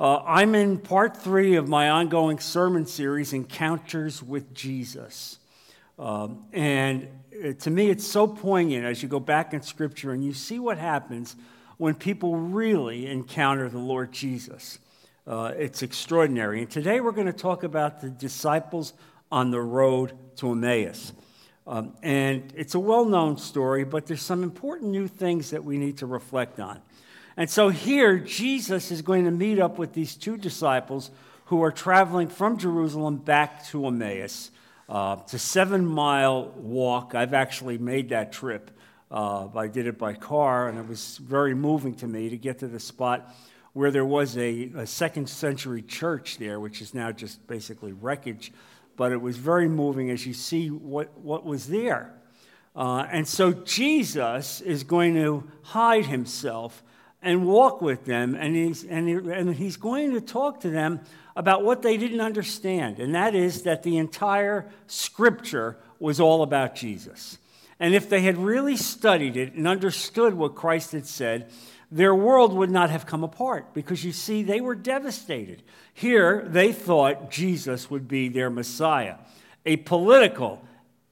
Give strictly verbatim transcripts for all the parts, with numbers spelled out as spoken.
Uh, I'm in part three of my ongoing sermon series, Encounters with Jesus. Um, and to me, it's so poignant as you go back in Scripture and you see what happens when people really encounter the Lord Jesus. Uh, it's extraordinary. And today we're going to talk about the disciples on the road to Emmaus. Um, and it's a well-known story, but there's some important new things that we need to reflect on. And so here, Jesus is going to meet up with these two disciples who are traveling from Jerusalem back to Emmaus. Uh, it's a seven-mile walk. I've actually made that trip. Uh, I did it by car, and it was very moving to me to get to the spot where there was a, a second-century church there, which is now just basically wreckage. But it was very moving as you see what, what was there. Uh, and so Jesus is going to hide himself and walk with them, and he's, and, he, and he's going to talk to them about what they didn't understand, and that is that the entire Scripture was all about Jesus. And if they had really studied it and understood what Christ had said, their world would not have come apart, because you see, they were devastated. Here, they thought Jesus would be their Messiah, a political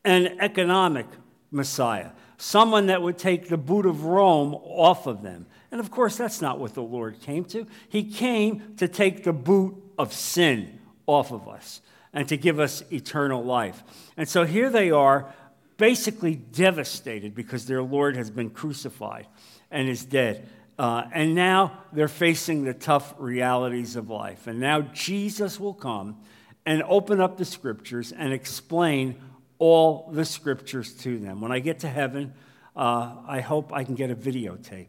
and economic Messiah, someone that would take the boot of Rome off of them. And of course, that's not what the Lord came to. He came to take the boot of sin off of us and to give us eternal life. And so here they are, basically devastated because their Lord has been crucified and is dead. Uh, and now they're facing the tough realities of life. And now Jesus will come and open up the Scriptures and explain all the Scriptures to them. When I get to heaven, uh, I hope I can get a videotape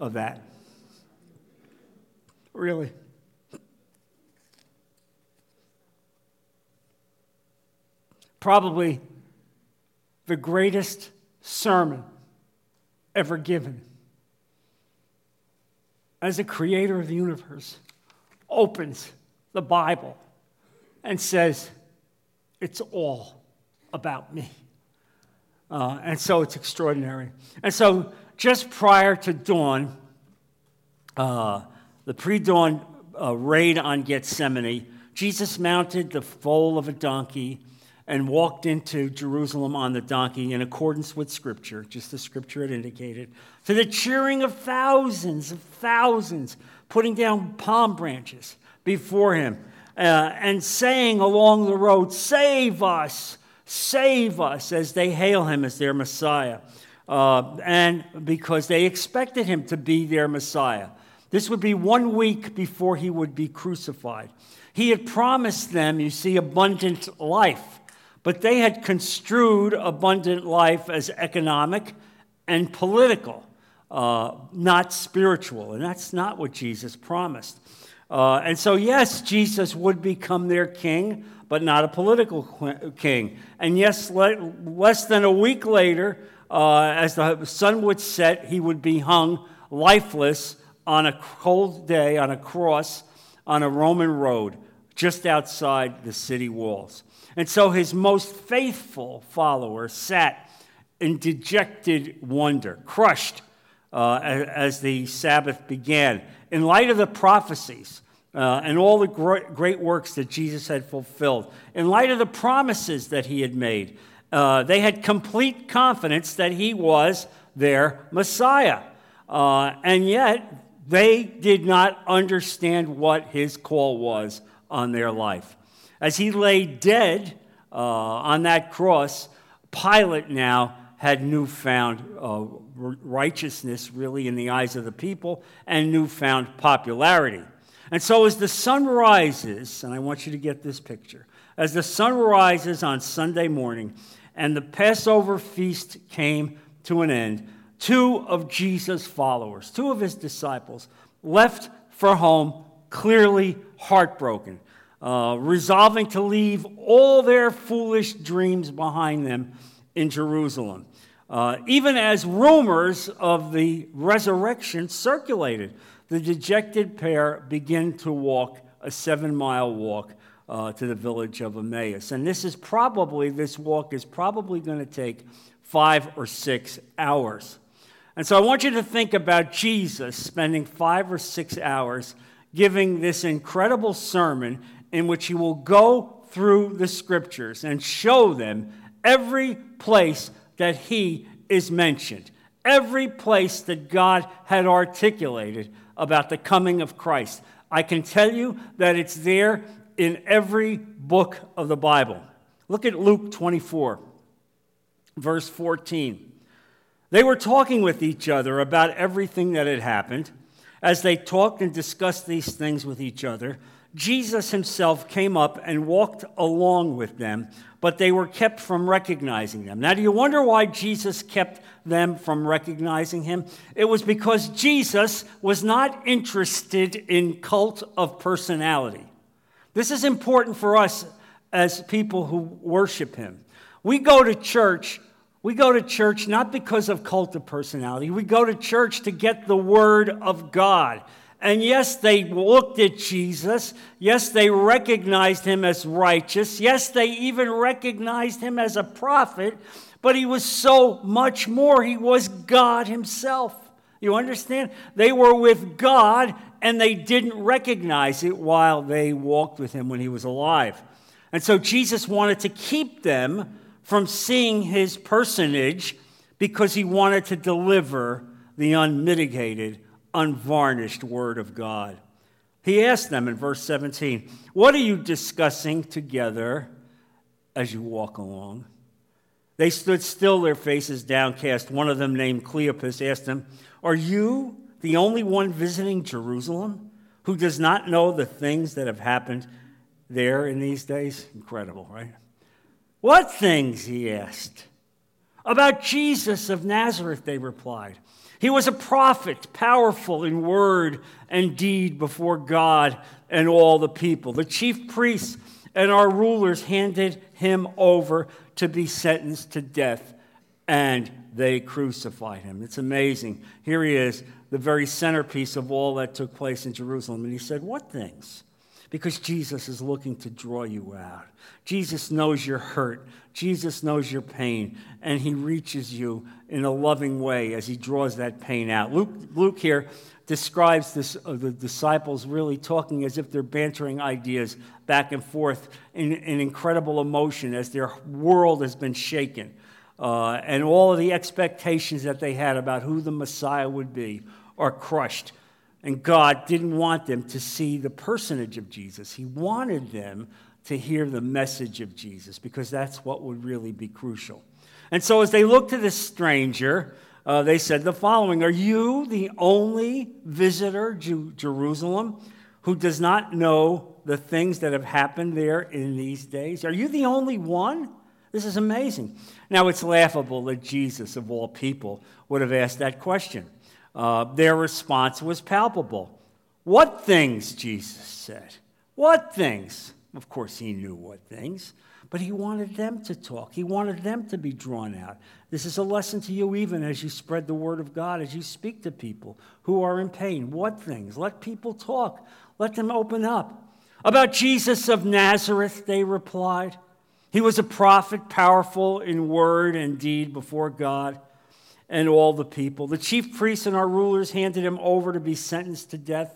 of that. Really. Probably the greatest sermon ever given as the creator of the universe opens the Bible and says, it's all about me. Uh, and so it's extraordinary. And so just prior to dawn, uh, the pre-dawn uh, raid on Gethsemane, Jesus mounted the foal of a donkey and walked into Jerusalem on the donkey in accordance with Scripture, just as Scripture had indicated, to the cheering of thousands of thousands, putting down palm branches before him uh, and saying along the road, save us, save us, as they hail him as their Messiah. Uh, and because they expected him to be their Messiah. This would be one week before he would be crucified. He had promised them, you see, abundant life, but they had construed abundant life as economic and political, uh, not spiritual, and that's not what Jesus promised. Uh, and so, yes, Jesus would become their king, but not a political king. And yes, le- less than a week later, Uh, as the sun would set, he would be hung lifeless on a cold day on a cross on a Roman road just outside the city walls. And so his most faithful follower sat in dejected wonder, crushed uh, as the Sabbath began. In light of the prophecies uh, and all the great works that Jesus had fulfilled, in light of the promises that he had made, Uh, they had complete confidence that he was their Messiah. Uh, and yet, they did not understand what his call was on their life. As he lay dead uh, on that cross, Pilate now had newfound uh, righteousness, really, in the eyes of the people, and newfound popularity. And so as the sun rises, and I want you to get this picture, as the sun rises on Sunday morning, and the Passover feast came to an end, two of Jesus' followers, two of his disciples, left for home clearly heartbroken, uh, resolving to leave all their foolish dreams behind them in Jerusalem, uh, even as rumors of the resurrection circulated. The dejected pair begin to walk a seven-mile walk uh, to the village of Emmaus. And this is probably, this walk is probably going to take five or six hours. And so I want you to think about Jesus spending five or six hours giving this incredible sermon in which he will go through the scriptures and show them every place that he is mentioned, every place that God had articulated about the coming of Christ. I can tell you that it's there in every book of the Bible. Look at Luke twenty-four, verse fourteen. They were talking with each other about everything that had happened. As they talked and discussed these things with each other, Jesus himself came up and walked along with them, but they were kept from recognizing them. Now, do you wonder why Jesus kept them from recognizing him? It was because Jesus was not interested in cult of personality. This is important for us as people who worship him. We go to church. We go to church not because of cult of personality. We go to church to get the word of God. And yes, they looked at Jesus. Yes, they recognized him as righteous. Yes, they even recognized him as a prophet. But he was so much more. He was God himself. You understand? They were with God, and they didn't recognize it while they walked with him when he was alive. And so Jesus wanted to keep them from seeing his personage because he wanted to deliver the unmitigated, unvarnished word of God. He asked them in verse seventeen, "What are you discussing together as you walk along?" They stood still, their faces downcast. One of them, named Cleopas, asked him, "Are you the only one visiting Jerusalem who does not know the things that have happened there in these days?" Incredible, right? "What things?" he asked. "About Jesus of Nazareth," they replied. "He was a prophet, powerful in word and deed before God and all the people. The chief priests and our rulers handed him over to be sentenced to death, and they crucified him." It's amazing. Here he is, the very centerpiece of all that took place in Jerusalem. And he said, "What things?" Because Jesus is looking to draw you out. Jesus knows your hurt. Jesus knows your pain. And he reaches you in a loving way as he draws that pain out. Luke, Luke here describes this, uh, the disciples really talking as if they're bantering ideas back and forth in, in incredible emotion as their world has been shaken. Uh, and all of the expectations that they had about who the Messiah would be are crushed. And God didn't want them to see the personage of Jesus. He wanted them to hear the message of Jesus because that's what would really be crucial. And so as they looked to this stranger, uh, they said the following, "Are you the only visitor to Jerusalem who does not know the things that have happened there in these days? Are you the only one?" This is amazing. Now, it's laughable that Jesus, of all people, would have asked that question. Uh, their response was palpable. "What things?" Jesus said. "What things?" Of course, he knew what things, but he wanted them to talk. He wanted them to be drawn out. This is a lesson to you even as you spread the word of God, as you speak to people who are in pain. What things? Let people talk. Let them open up. "About Jesus of Nazareth," they replied. "He was a prophet, powerful in word and deed before God and all the people. The chief priests and our rulers handed him over to be sentenced to death,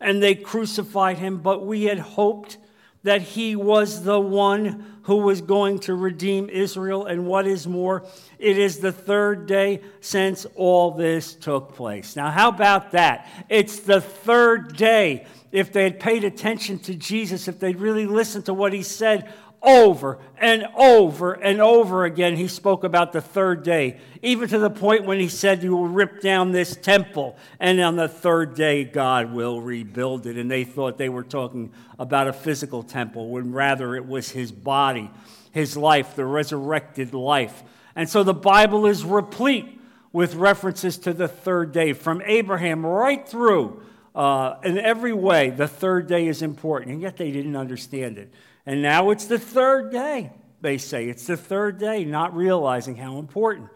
and they crucified him. But we had hoped that he was the one who was going to redeem Israel. And what is more, it is the third day since all this took place." Now, how about that? It's the third day. If they had paid attention to Jesus, if they'd really listened to what he said, over and over and over again, he spoke about the third day, even to the point when he said, "You will rip down this temple, and on the third day God will rebuild it." And they thought they were talking about a physical temple, when rather it was his body, his life, the resurrected life. And so the Bible is replete with references to the third day, from Abraham right through. Uh, in every way, the third day is important, and yet they didn't understand it. And now it's the third day, they say. It's the third day, not realizing how important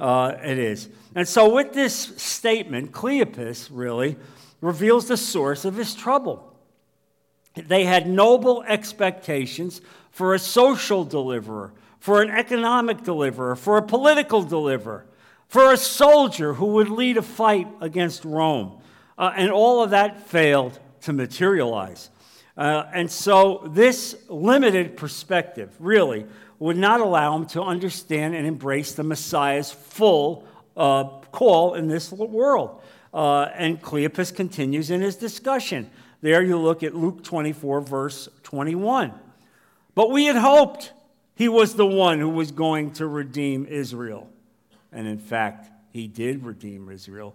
uh, it is. And so with this statement, Cleopas really reveals the source of his trouble. They had noble expectations for a social deliverer, for an economic deliverer, for a political deliverer, for a soldier who would lead a fight against Rome. Uh, and all of that failed to materialize. Uh, and so this limited perspective really would not allow him to understand and embrace the Messiah's full uh, call in this world. Uh, and Cleopas continues in his discussion. There you look at Luke twenty-four, verse twenty-one. But we had hoped he was the one who was going to redeem Israel. And in fact, he did redeem Israel,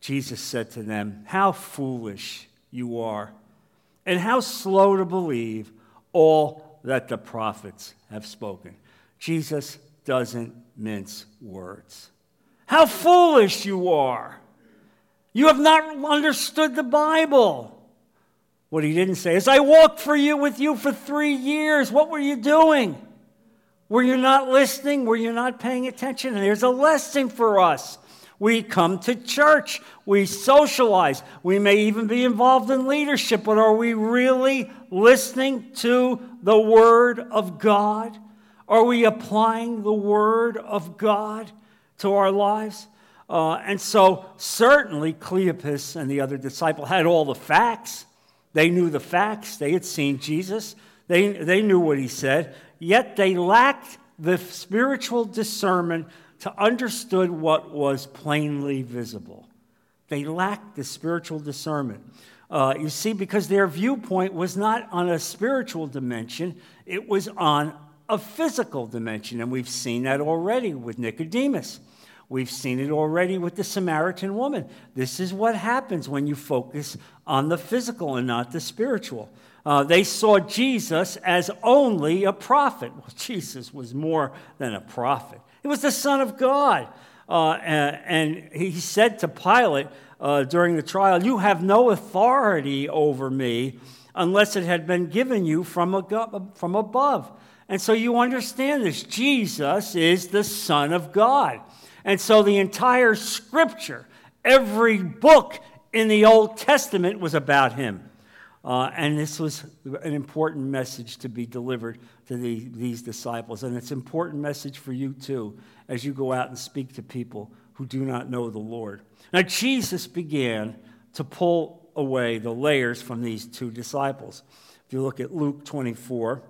Jesus said to them, "How foolish you are, and how slow to believe all that the prophets have spoken." Jesus doesn't mince words. How foolish you are. You have not understood the Bible. What he didn't say is, I walked for you with you for three years. What were you doing? Were you not listening? Were you not paying attention? And there's a lesson for us. We come to church. We socialize. We may even be involved in leadership, but are we really listening to the Word of God? Are we applying the Word of God to our lives? Uh, and so certainly Cleopas and the other disciple had all the facts. They knew the facts. They had seen Jesus. They, they knew what he said. Yet they lacked the spiritual discernment to understand what was plainly visible. They lacked the spiritual discernment. Uh, you see, because their viewpoint was not on a spiritual dimension. It was on a physical dimension. And we've seen that already with Nicodemus. We've seen it already with the Samaritan woman. This is what happens when you focus on the physical and not the spiritual. Uh, they saw Jesus as only a prophet. Well, Jesus was more than a prophet. He was the Son of God. Uh, and, and he said to Pilate uh, during the trial, "You have no authority over me unless it had been given you from, ag- from above." And so you understand this. Jesus is the Son of God. And so the entire Scripture, every book in the Old Testament was about him. Uh, and this was an important message to be delivered to the, these disciples. And it's an important message for you, too, as you go out and speak to people who do not know the Lord. Now, Jesus began to pull away the layers from these two disciples. If you look at Luke twenty-four,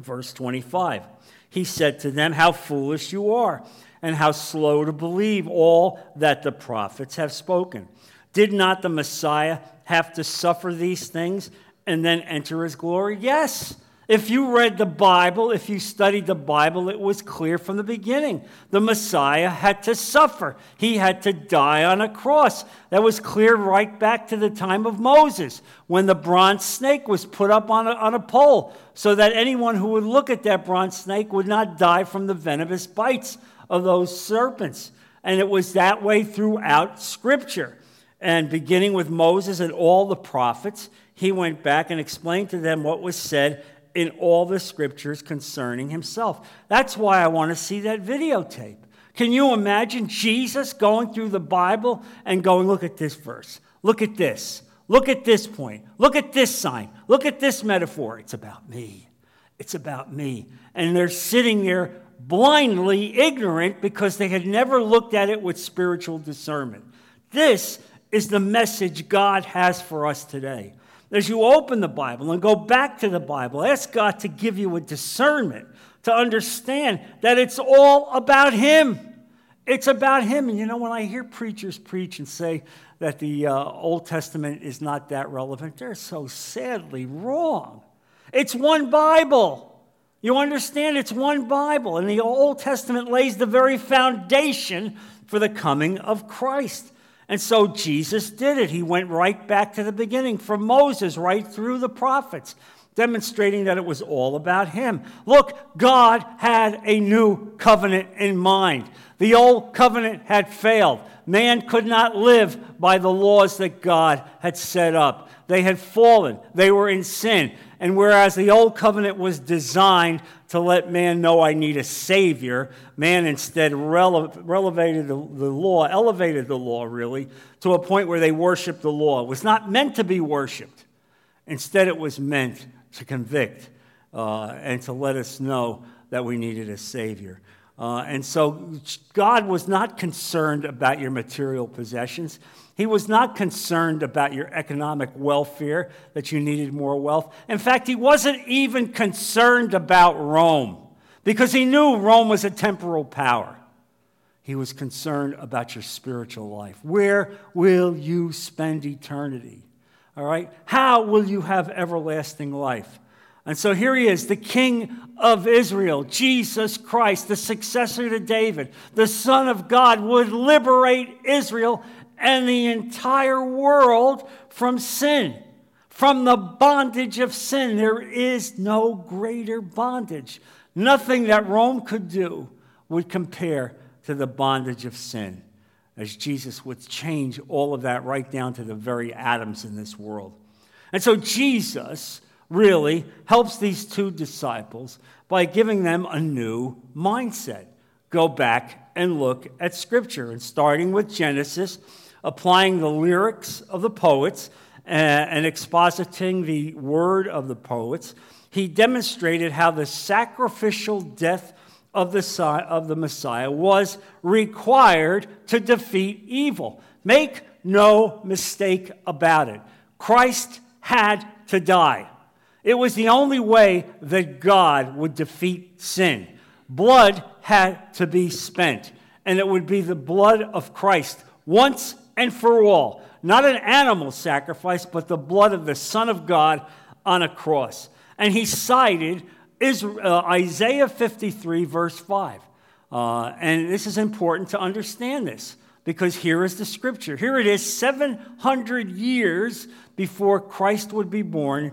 verse twenty-five, he said to them, "How foolish you are, and how slow to believe all that the prophets have spoken. Did not the Messiah have to suffer these things and then enter his glory?" Yes. If you read the Bible, if you studied the Bible, it was clear from the beginning. The Messiah had to suffer. He had to die on a cross. That was clear right back to the time of Moses, when the bronze snake was put up on a, on a pole so that anyone who would look at that bronze snake would not die from the venomous bites of those serpents. And it was that way throughout Scripture. And beginning with Moses and all the prophets, he went back and explained to them what was said in all the Scriptures concerning himself. That's why I want to see that videotape. Can you imagine Jesus going through the Bible and going, look at this verse, look at this, look at this point, look at this sign, look at this metaphor. It's about me. It's about me. And they're sitting there blindly ignorant because they had never looked at it with spiritual discernment. This is the message God has for us today. As you open the Bible and go back to the Bible, ask God to give you a discernment to understand that it's all about him. It's about him. And you know, when I hear preachers preach and say that the uh, Old Testament is not that relevant, they're so sadly wrong. It's one Bible. You understand? It's one Bible. And the Old Testament lays the very foundation for the coming of Christ. And so Jesus did it. He went right back to the beginning from Moses, right through the prophets, demonstrating that it was all about him. Look, God had a new covenant in mind. The old covenant had failed. Man could not live by the laws that God had set up. They had fallen. They were in sin. And whereas the old covenant was designed to let man know I need a savior, man instead rele- elevated the, the law, elevated the law really, to a point where they worshiped the law. It was not meant to be worshiped. Instead, it was meant to convict uh, and to let us know that we needed a savior. Uh, and so God was not concerned about your material possessions. He was not concerned about your economic welfare, that you needed more wealth. In fact, he wasn't even concerned about Rome, because he knew Rome was a temporal power. He was concerned about your spiritual life. Where will you spend eternity? All right? How will you have everlasting life? And so here he is, the King of Israel, Jesus Christ, the successor to David, the Son of God, would liberate Israel and the entire world from sin, from the bondage of sin. There is no greater bondage. Nothing that Rome could do would compare to the bondage of sin, as Jesus would change all of that right down to the very atoms in this world. And so Jesus really helps these two disciples by giving them a new mindset. Go back and look at Scripture, and starting with Genesis, applying the lyrics of the poets and expositing the word of the poets, he demonstrated how the sacrificial death of the, of the Messiah was required to defeat evil. Make no mistake about it. Christ had to die. It was the only way that God would defeat sin. Blood had to be spent, and it would be the blood of Christ once and for all. Not an animal sacrifice, but the blood of the Son of God on a cross. And he cited Israel, uh, Isaiah fifty-three, verse five. Uh, and this is important to understand this, because here is the scripture. Here it is, seven hundred years before Christ would be born,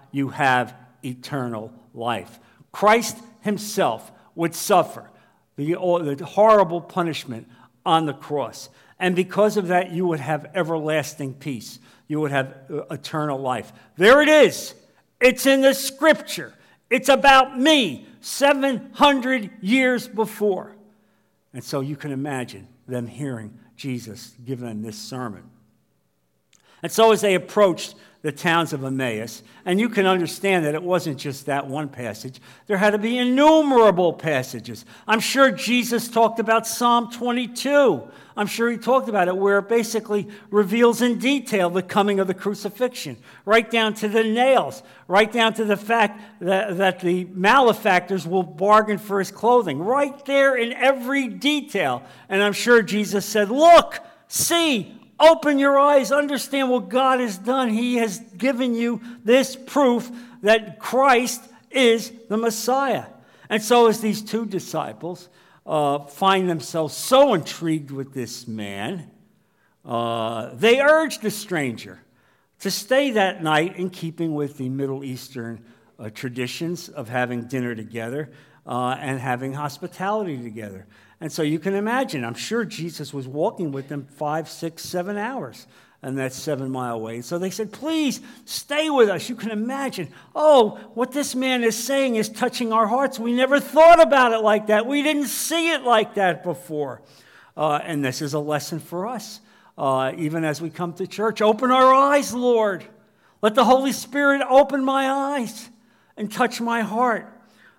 you have eternal life. Christ himself would suffer the, the horrible punishment on the cross. And because of that, you would have everlasting peace. You would have eternal life. There it is. It's in the scripture. It's about me, seven hundred years before. And so you can imagine them hearing Jesus give them this sermon. And so as they approached the towns of Emmaus, and you can understand that it wasn't just that one passage. There had to be innumerable passages. I'm sure Jesus talked about Psalm twenty-two. I'm sure he talked about it, where it basically reveals in detail the coming of the crucifixion, right down to the nails, right down to the fact that, that the malefactors will bargain for his clothing, right there in every detail. And I'm sure Jesus said, look, see, open your eyes, understand what God has done. He has given you this proof that Christ is the Messiah. And so as these two disciples uh, find themselves so intrigued with this man, uh, they urge the stranger to stay that night in keeping with the Middle Eastern uh, traditions of having dinner together uh, and having hospitality together. And so you can imagine, I'm sure Jesus was walking with them five, six, seven hours on that seven-mile way. So they said, please, stay with us. You can imagine, oh, what this man is saying is touching our hearts. We never thought about it like that. We didn't see it like that before. Uh, and this is a lesson for us, uh, even as we come to church. Open our eyes, Lord. Let the Holy Spirit open my eyes and touch my heart.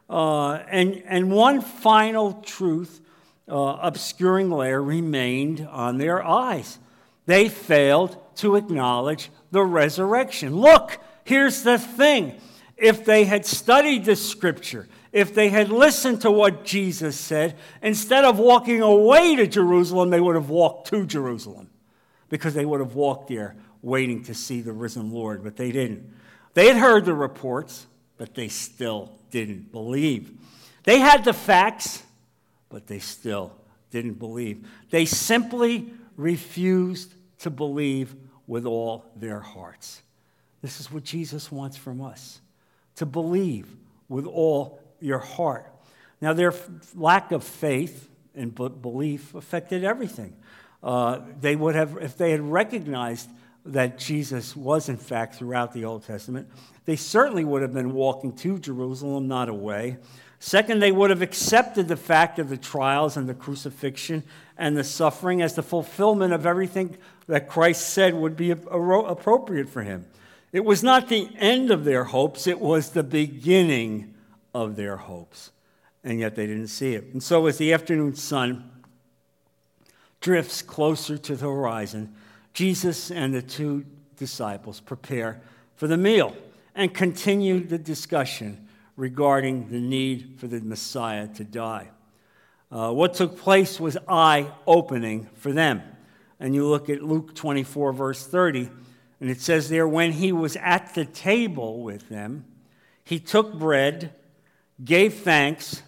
Uh, and, and one final truth, Uh, obscuring layer remained on their eyes. They failed to acknowledge the resurrection. Look, here's the thing. If they had studied the scripture, if they had listened to what Jesus said, instead of walking away to Jerusalem, they would have walked to Jerusalem, because they would have walked there waiting to see the risen Lord, but they didn't. They had heard the reports, but they still didn't believe. They had the facts, but they still didn't believe. They simply refused to believe with all their hearts. This is what Jesus wants from us, to believe with all your heart. Now, their lack of faith and belief affected everything. Uh, they would have, if they had recognized that Jesus was, in fact, throughout the Old Testament, they certainly would have been walking to Jerusalem, not away. Second, they would have accepted the fact of the trials and the crucifixion and the suffering as the fulfillment of everything that Christ said would be appropriate for him. It was not the end of their hopes, it was the beginning of their hopes. And yet they didn't see it. And so as the afternoon sun drifts closer to the horizon, Jesus and the two disciples prepare for the meal and continue the discussion regarding the need for the Messiah to die. Uh, what took place was eye-opening for them. And you look at Luke twenty-four, verse thirty, and it says there, when he was at the table with them, he took bread, gave thanks,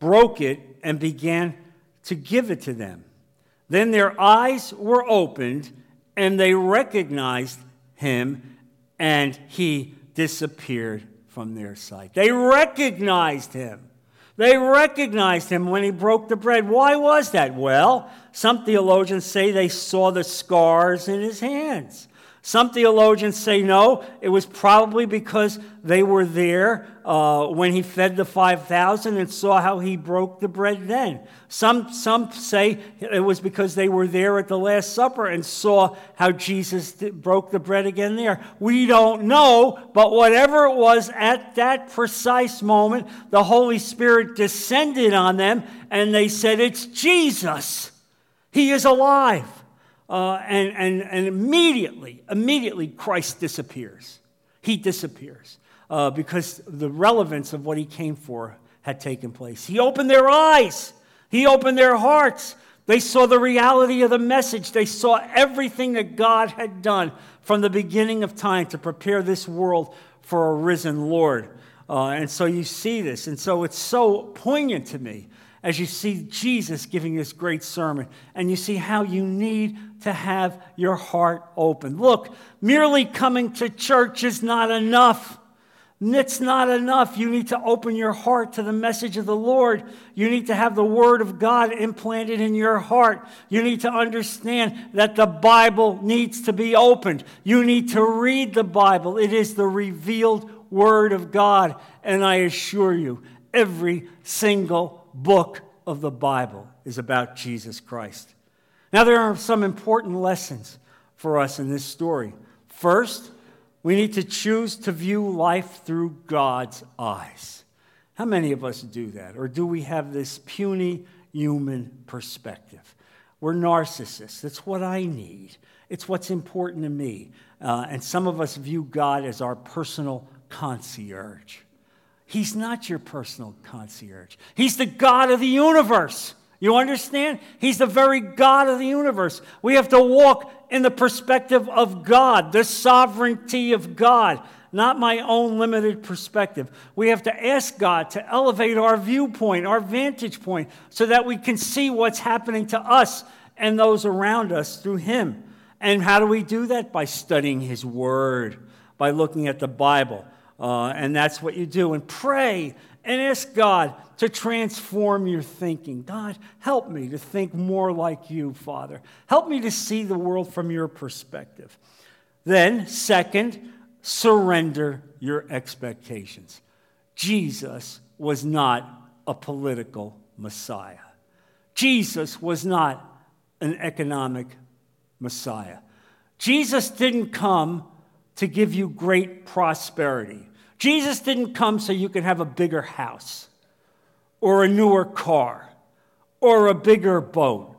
broke it, and began to give it to them. Then their eyes were opened, and they recognized him, and he disappeared from their sight. They recognized him. They recognized him when he broke the bread. Why was that? Well, some theologians say they saw the scars in his hands. Some theologians say no, it was probably because they were there uh, when he fed the five thousand and saw how he broke the bread then. Some, some say it was because they were there at the Last Supper and saw how Jesus did, broke the bread again there. We don't know, but whatever it was at that precise moment, the Holy Spirit descended on them and they said, it's Jesus. He is alive. Uh, and, and, and immediately, immediately Christ disappears. He disappears uh, because the relevance of what he came for had taken place. He opened their eyes. He opened their hearts. They saw the reality of the message. They saw everything that God had done from the beginning of time to prepare this world for a risen Lord. Uh, and so you see this. And so it's so poignant to me as you see Jesus giving this great sermon, and you see how you need to have your heart open. Look, merely coming to church is not enough. It's not enough. You need to open your heart to the message of the Lord. You need to have the Word of God implanted in your heart. You need to understand that the Bible needs to be opened. You need to read the Bible. It is the revealed Word of God, and I assure you, every single book of the Bible is about Jesus Christ. Now, there are some important lessons for us in this story. First, we need to choose to view life through God's eyes. How many of us do that? Or do we have this puny human perspective? We're narcissists. It's what I need. It's what's important to me. Uh, and some of us view God as our personal concierge. He's not your personal concierge. He's the God of the universe. You understand? He's the very God of the universe. We have to walk in the perspective of God, the sovereignty of God, not my own limited perspective. We have to ask God to elevate our viewpoint, our vantage point, so that we can see what's happening to us and those around us through him. And how do we do that? By studying his word, by looking at the Bible. Uh, and that's what you do. And pray and ask God to transform your thinking. God, help me to think more like you, Father. Help me to see the world from your perspective. Then, second, surrender your expectations. Jesus was not a political Messiah. Jesus was not an economic Messiah. Jesus didn't come to give you great prosperity. Jesus didn't come so you could have a bigger house or a newer car or a bigger boat.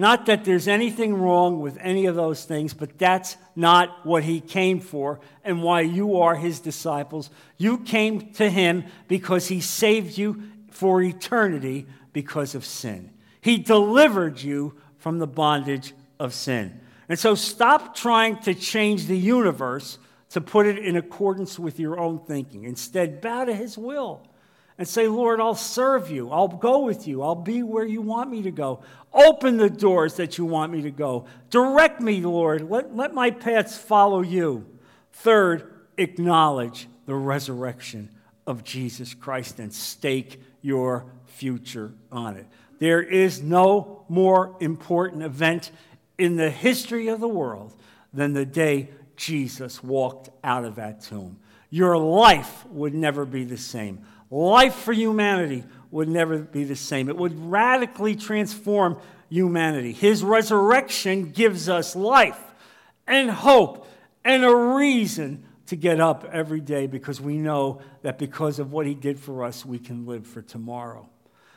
Not that there's anything wrong with any of those things, but that's not what he came for and why you are his disciples. You came to him because he saved you for eternity because of sin. He delivered you from the bondage of sin. And so stop trying to change the universe to put it in accordance with your own thinking. Instead, bow to his will and say, Lord, I'll serve you. I'll go with you. I'll be where you want me to go. Open the doors that you want me to go. Direct me, Lord. Let, let my paths follow you. Third, acknowledge the resurrection of Jesus Christ and stake your future on it. There is no more important event in the history of the world than the day Jesus walked out of that tomb. Your life would never be the same. Life for humanity would never be the same. It would radically transform humanity. His resurrection gives us life and hope and a reason to get up every day because we know that because of what he did for us, we can live for tomorrow.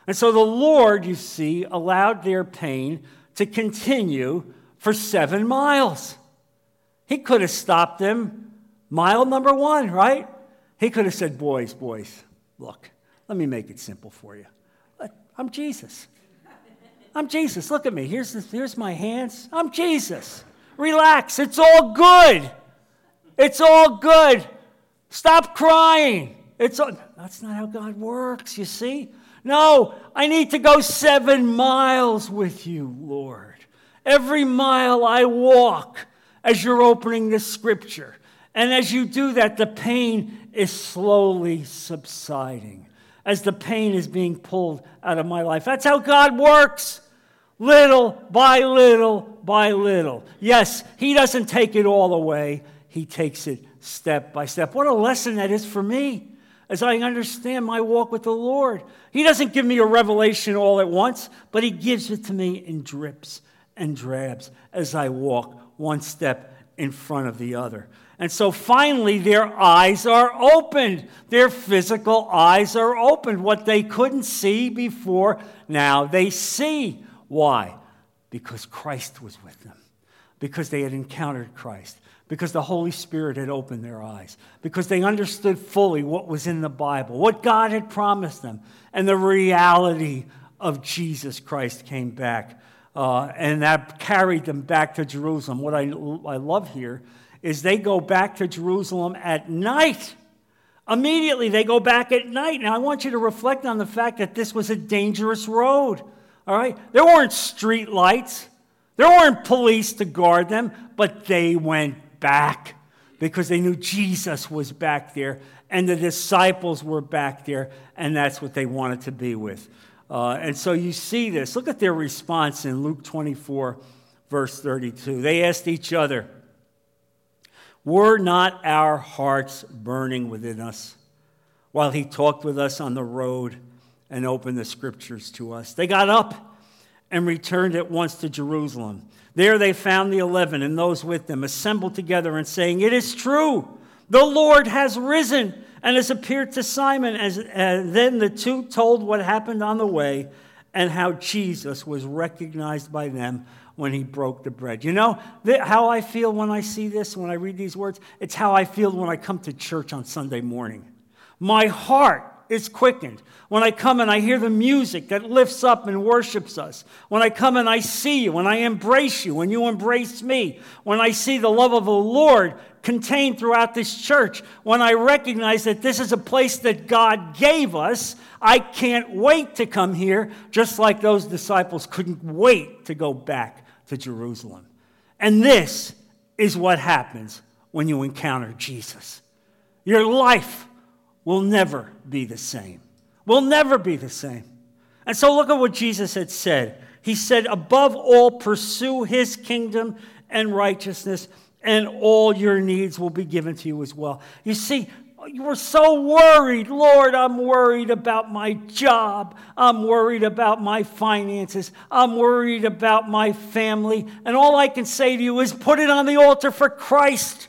And so the Lord, you see, allowed their pain to continue for seven miles. He could have stopped them mile number one, right? He could have said, boys, boys, look, let me make it simple for you. I'm Jesus. I'm Jesus. Look at me. Here's this, here's my hands. I'm Jesus. Relax. It's all good. It's all good. Stop crying. It's all, that's not how God works, you see. No, I need to go seven miles with you, Lord. Every mile I walk as you're opening the scripture. And as you do that, the pain is slowly subsiding as the pain is being pulled out of my life. That's how God works, little by little by little. Yes, he doesn't take it all away. He takes it step by step. What a lesson that is for me as I understand my walk with the Lord. He doesn't give me a revelation all at once, but he gives it to me in drips and drabs as I walk one step in front of the other. And so finally, their eyes are opened. Their physical eyes are opened. What they couldn't see before, now they see. Why? Because Christ was with them. Because they had encountered Christ. Because the Holy Spirit had opened their eyes. Because they understood fully what was in the Bible, what God had promised them. And the reality of Jesus Christ came back. Uh, and that carried them back to Jerusalem. What I, I love here is they go back to Jerusalem at night. Immediately, they go back at night. Now, I want you to reflect on the fact that this was a dangerous road, all right? There weren't street lights. There weren't police to guard them, but they went back because they knew Jesus was back there, and the disciples were back there, and that's what they wanted to be with. Uh, and so you see this. Look at their response in Luke twenty-four, verse thirty-two. They asked each other, were not our hearts burning within us while he talked with us on the road and opened the scriptures to us? They got up and returned at once to Jerusalem. There they found the eleven and those with them assembled together and saying, it is true, the Lord has risen and has appeared to Simon. As, and then the two told what happened on the way and how Jesus was recognized by them when he broke the bread. You know th- how I feel when I see this, when I read these words? It's how I feel when I come to church on Sunday morning. My heart is quickened when I come and I hear the music that lifts up and worships us. When I come and I see you, when I embrace you, when you embrace me, when I see the love of the Lord contained throughout this church, when I recognize that this is a place that God gave us, I can't wait to come here, just like those disciples couldn't wait to go back to Jerusalem. And this is what happens when you encounter Jesus. Your life will never be the same. Will never be the same. And so look at what Jesus had said. He said, above all, pursue his kingdom and righteousness, and all your needs will be given to you as well. You see, you were so worried. Lord, I'm worried about my job. I'm worried about my finances. I'm worried about my family. And all I can say to you is put it on the altar for Christ.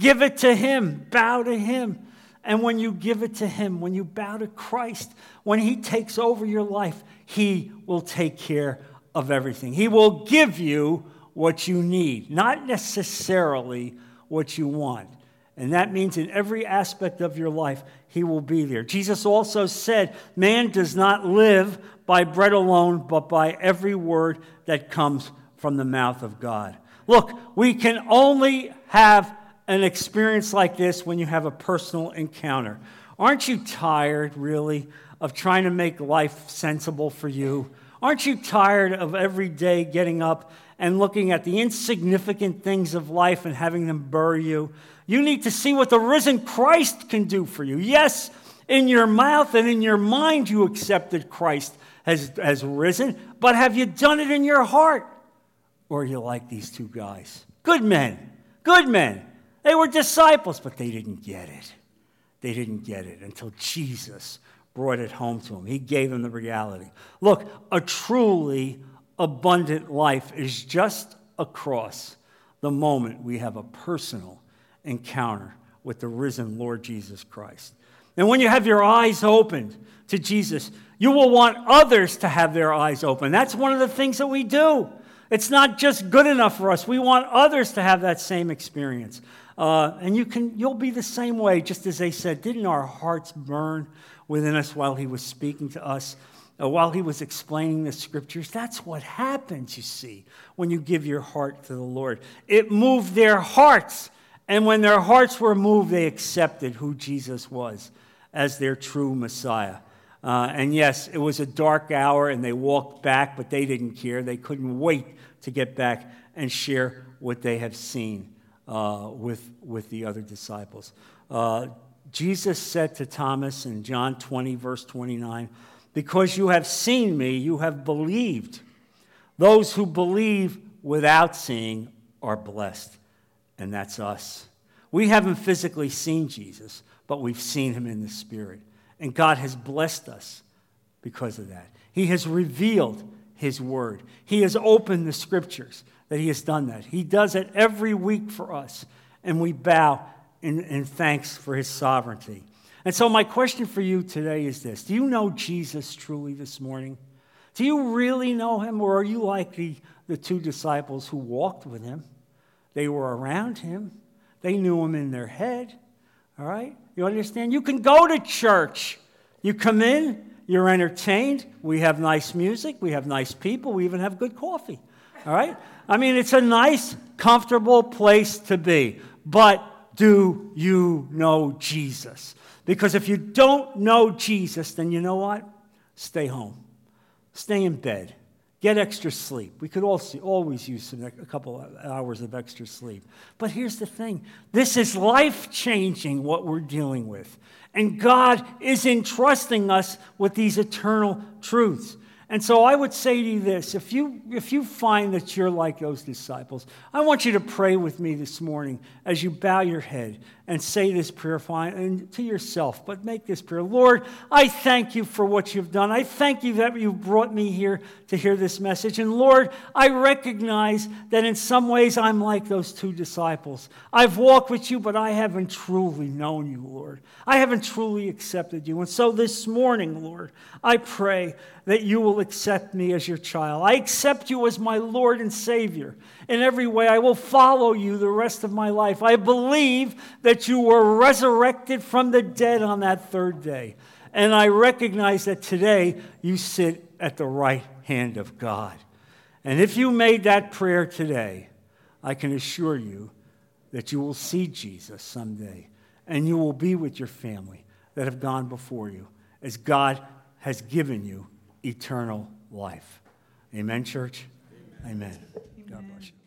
Give it to him. Bow to him. And when you give it to him, when you bow to Christ, when he takes over your life, he will take care of everything. He will give you what you need, not necessarily what you want. And that means in every aspect of your life, he will be there. Jesus also said, man does not live by bread alone, but by every word that comes from the mouth of God. Look, we can only have an experience like this when you have a personal encounter. Aren't you tired, really, of trying to make life sensible for you? Aren't you tired of every day getting up and looking at the insignificant things of life and having them bury you? You need to see what the risen Christ can do for you. Yes, in your mouth and in your mind you accepted Christ has, has risen, but have you done it in your heart? Or are you like these two guys? Good men, good men. They were disciples, but they didn't get it. They didn't get it until Jesus brought it home to them. He gave them the reality. Look, a truly abundant life is just across the moment we have a personal encounter with the risen Lord Jesus Christ. And when you have your eyes opened to Jesus, you will want others to have their eyes open. That's one of the things that we do. It's not just good enough for us. We want others to have that same experience. Uh, and you can, you'll be the same way, just as they said, didn't our hearts burn within us while he was speaking to us, uh, while he was explaining the scriptures? That's what happens, you see, when you give your heart to the Lord. It moved their hearts, and when their hearts were moved, they accepted who Jesus was as their true Messiah. Uh, and yes, it was a dark hour, and they walked back, but they didn't care. They couldn't wait to get back and share what they have seen Uh, with with the other disciples. Uh, Jesus said to Thomas in John twenty, verse twenty-nine, "Because you have seen me, you have believed. Those who believe without seeing are blessed." And that's us. We haven't physically seen Jesus, but we've seen him in the Spirit. And God has blessed us because of that. He has revealed his word. He has opened the scriptures. That he has done that. He does it every week for us, and we bow in, in thanks for his sovereignty. And so my question for you today is this. Do you know Jesus truly this morning? Do you really know him, or are you like the, the two disciples who walked with him? They were around him. They knew him in their head. All right? You understand? You can go to church. You come in. You're entertained. We have nice music. We have nice people. We even have good coffee. All right? I mean, it's a nice, comfortable place to be. But do you know Jesus? Because if you don't know Jesus, then you know what? Stay home. Stay in bed. Get extra sleep. We could also always use some, a couple of hours of extra sleep. But here's the thing. This is life-changing, what we're dealing with. And God is entrusting us with these eternal truths. And so I would say to you this, if you if you find that you're like those disciples, I want you to pray with me this morning as you bow your head and say this prayer and to yourself, but make this prayer. Lord, I thank you for what you've done. I thank you that you've brought me here to hear this message. And Lord, I recognize that in some ways I'm like those two disciples. I've walked with you, but I haven't truly known you, Lord. I haven't truly accepted you. And so this morning, Lord, I pray that you will accept me as your child. I accept you as my Lord and Savior. In every way, I will follow you the rest of my life. I believe that you were resurrected from the dead on that third day. And I recognize that today you sit at the right hand of God. And if you made that prayer today, I can assure you that you will see Jesus someday. And you will be with your family that have gone before you as God has given you eternal life. Amen, church? Amen. Amen. God bless you.